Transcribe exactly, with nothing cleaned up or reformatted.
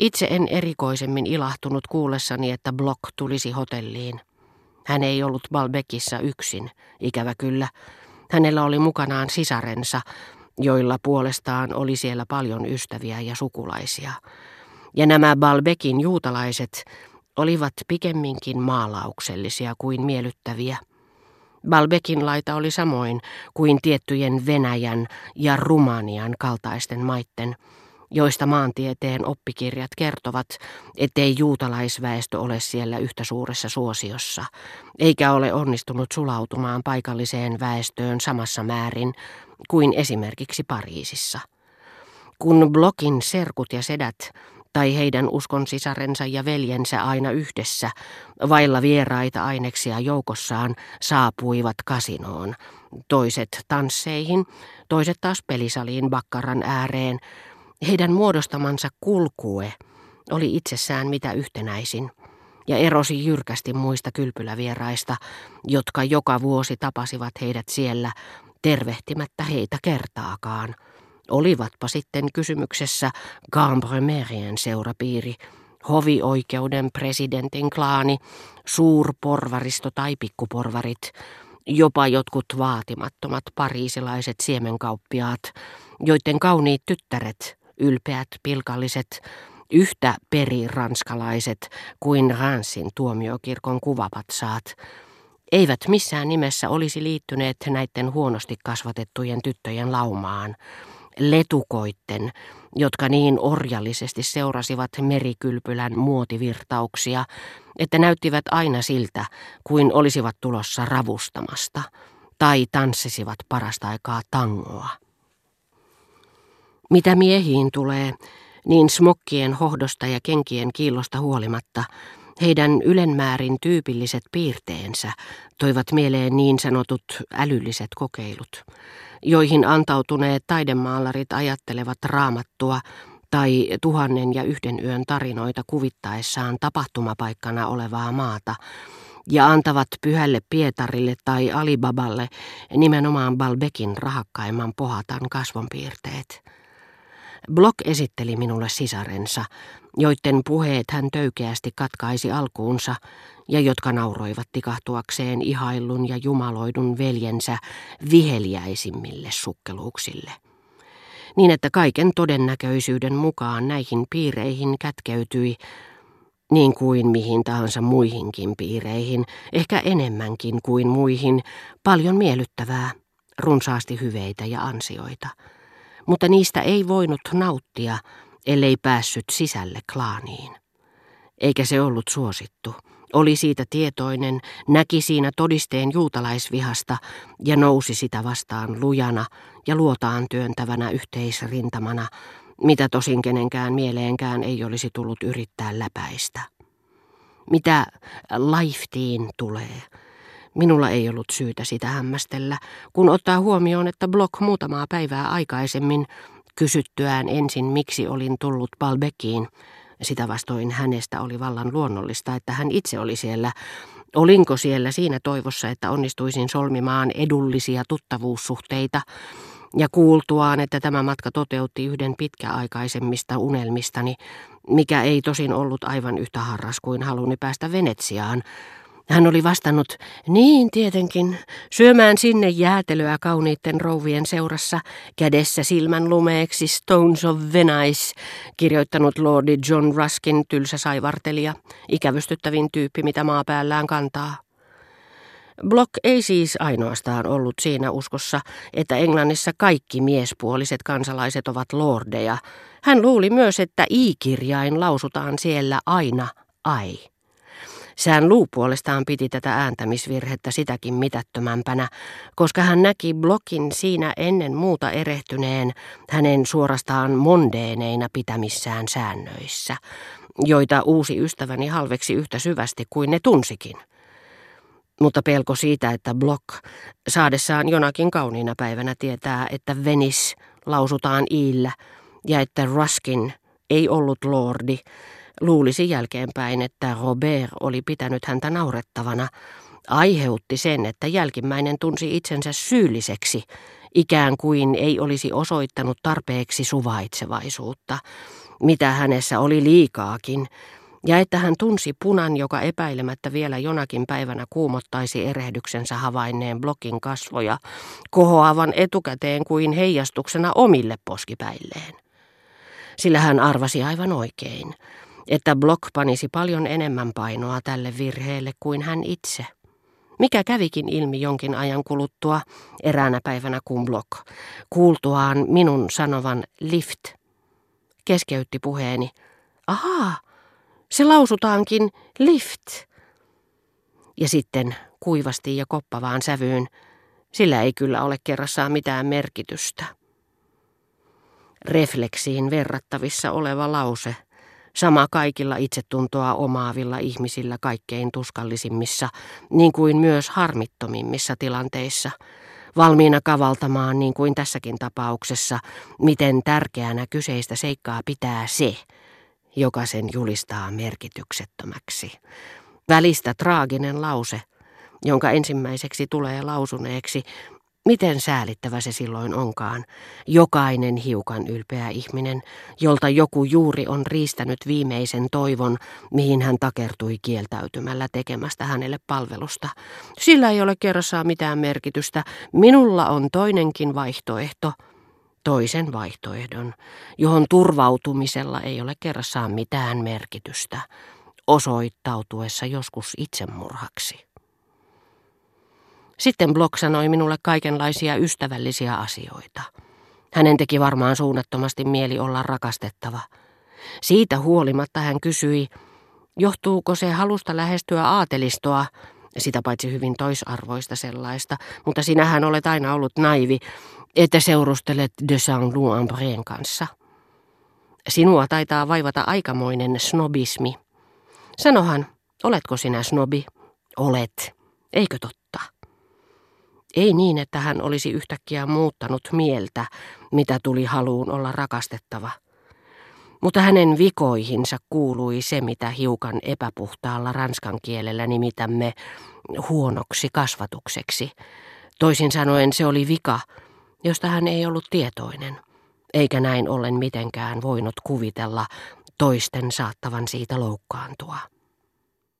Itse en erikoisemmin ilahtunut kuullessani, että Bloch tulisi hotelliin. Hän ei ollut Balbekissa yksin, ikävä kyllä. Hänellä oli mukanaan sisarensa, joilla puolestaan oli siellä paljon ystäviä ja sukulaisia. Ja nämä Balbekin juutalaiset olivat pikemminkin maalauksellisia kuin miellyttäviä. Balbekin laita oli samoin kuin tiettyjen Venäjän ja Rumanian kaltaisten maitten, joista maantieteen oppikirjat kertovat, ettei juutalaisväestö ole siellä yhtä suuressa suosiossa, eikä ole onnistunut sulautumaan paikalliseen väestöön samassa määrin kuin esimerkiksi Pariisissa. Kun Blochin serkut ja sedät tai heidän uskonsisarensa ja veljensä aina yhdessä, vailla vieraita aineksia joukossaan, saapuivat kasinoon, toiset tansseihin, toiset taas pelisaliin bakkaran ääreen, heidän muodostamansa kulkue oli itsessään mitä yhtenäisin ja erosi jyrkästi muista kylpylävieraista, jotka joka vuosi tapasivat heidät siellä tervehtimättä heitä kertaakaan. Olivatpa sitten kysymyksessä Gambrömerien seurapiiri, hovioikeuden presidentin klaani, suurporvaristo tai pikkuporvarit, jopa jotkut vaatimattomat pariisilaiset siemenkauppiaat, joiden kauniit tyttäret, ylpeät pilkalliset, yhtä periranskalalaiset kuin Ransin tuomiokirkon kuvapatsaat, eivät missään nimessä olisi liittyneet näiden huonosti kasvatettujen tyttöjen laumaan, letukoitten, jotka niin orjallisesti seurasivat merikylpylän muotivirtauksia, että näyttivät aina siltä, kuin olisivat tulossa ravustamasta, tai tanssisivat parasta aikaa tangoa. Mitä miehiin tulee, niin smokkien hohdosta ja kenkien kiillosta huolimatta, heidän ylenmäärin tyypilliset piirteensä toivat mieleen niin sanotut älylliset kokeilut, joihin antautuneet taidemaalarit ajattelevat Raamattua tai Tuhannen ja yhden yön tarinoita kuvittaessaan tapahtumapaikkana olevaa maata ja antavat Pyhälle Pietarille tai Alibaballe nimenomaan Balbekin rahakkaimman pohatan kasvonpiirteet. Bloch esitteli minulle sisarensa, joiden puheet hän töykeästi katkaisi alkuunsa ja jotka nauroivat tikahtuakseen ihaillun ja jumaloidun veljensä viheliäisimmille sukkeluuksille. Niin että kaiken todennäköisyyden mukaan näihin piireihin kätkeytyi, niin kuin mihin tahansa muihinkin piireihin, ehkä enemmänkin kuin muihin, paljon miellyttävää, runsaasti hyveitä ja ansioita. Mutta niistä ei voinut nauttia, ellei päässyt sisälle klaaniin. Eikä se ollut suosittu. Oli siitä tietoinen, näki siinä todisteen juutalaisvihasta ja nousi sitä vastaan lujana ja luotaan työntävänä yhteisrintamana, mitä tosin kenenkään mieleenkään ei olisi tullut yrittää läpäistä. Mitä Laiftiin tulee? Minulla ei ollut syytä sitä hämmästellä, kun ottaa huomioon, että Bloch muutamaa päivää aikaisemmin, kysyttyään ensin miksi olin tullut Balbekiin, sitä vastoin hänestä oli vallan luonnollista, että hän itse oli siellä. Olinko siellä siinä toivossa, että onnistuisin solmimaan edullisia tuttavuussuhteita, ja kuultuaan, että tämä matka toteutti yhden pitkäaikaisemmista unelmistani, mikä ei tosin ollut aivan yhtä harras kuin haluni päästä Venetsiaan, hän oli vastannut, niin tietenkin, syömään sinne jäätelöä kauniitten rouvien seurassa, kädessä silmänlumeeksi Stones of Venice, kirjoittanut lordi John Ruskin tylsä saivartelija, ikävystyttävin tyyppi, mitä maapäällään kantaa. Bloch ei siis ainoastaan ollut siinä uskossa, että Englannissa kaikki miespuoliset kansalaiset ovat lordeja. Hän luuli myös, että i-kirjain lausutaan siellä aina ai. Saint-Loup puolestaan piti tätä ääntämisvirhettä sitäkin mitättömämpänä, koska hän näki Blochin siinä ennen muuta erehtyneen hänen suorastaan mondeeneina pitämissään säännöissä, joita uusi ystäväni halveksi yhtä syvästi kuin ne tunsikin. Mutta pelko siitä, että Bloch saadessaan jonakin kauniina päivänä tietää, että Venice lausutaan iillä ja että Ruskin ei ollut lordi, luulisi jälkeenpäin, että Robert oli pitänyt häntä naurettavana, aiheutti sen, että jälkimmäinen tunsi itsensä syylliseksi, ikään kuin ei olisi osoittanut tarpeeksi suvaitsevaisuutta, mitä hänessä oli liikaakin, ja että hän tunsi punan, joka epäilemättä vielä jonakin päivänä kuumottaisi erehdyksensä havainneen Blochin kasvoja, kohoavan etukäteen kuin heijastuksena omille poskipäilleen. Sillä hän arvasi aivan oikein, että Bloch panisi paljon enemmän painoa tälle virheelle kuin hän itse. Mikä kävikin ilmi jonkin ajan kuluttua, eräänä päivänä kun Bloch, kuultuaan minun sanovan lift, keskeytti puheeni. Ahaa, se lausutaankin lift. Ja sitten kuivasti ja koppavaan sävyyn, sillä ei kyllä ole kerrassaan mitään merkitystä. Refleksiin verrattavissa oleva lause, sama kaikilla itsetuntoa omaavilla ihmisillä kaikkein tuskallisimmissa, niin kuin myös harmittomimmissa tilanteissa, valmiina kavaltamaan niin kuin tässäkin tapauksessa, miten tärkeänä kyseistä seikkaa pitää se, joka sen julistaa merkityksettömäksi. Välistä traaginen lause, jonka ensimmäiseksi tulee lausuneeksi, miten säälittävä se silloin onkaan, jokainen hiukan ylpeä ihminen, jolta joku juuri on riistänyt viimeisen toivon, mihin hän takertui kieltäytymällä tekemästä hänelle palvelusta. Sillä ei ole kerrassaan mitään merkitystä, minulla on toinenkin vaihtoehto, toisen vaihtoehdon, johon turvautumisella ei ole kerrassaan mitään merkitystä, osoittautuessa joskus itsemurhaksi. Sitten Bloch sanoi minulle kaikenlaisia ystävällisiä asioita. Hänen teki varmaan suunnattomasti mieli olla rakastettava. Siitä huolimatta hän kysyi, johtuuko se halusta lähestyä aatelistoa, sitä paitsi hyvin toisarvoista sellaista, mutta sinähän olet aina ollut naivi, että seurustelet de Saint-Loup-en-Brayn kanssa. Sinua taitaa vaivata aikamoinen snobismi. Sanohan, oletko sinä snobi? Olet. Eikö totta? Ei niin, että hän olisi yhtäkkiä muuttanut mieltä, mitä tuli haluun olla rakastettava. Mutta hänen vikoihinsa kuului se, mitä hiukan epäpuhtaalla ranskan kielellä nimitämme huonoksi kasvatukseksi. Toisin sanoen se oli vika, josta hän ei ollut tietoinen, eikä näin ollen mitenkään voinut kuvitella toisten saattavan siitä loukkaantua.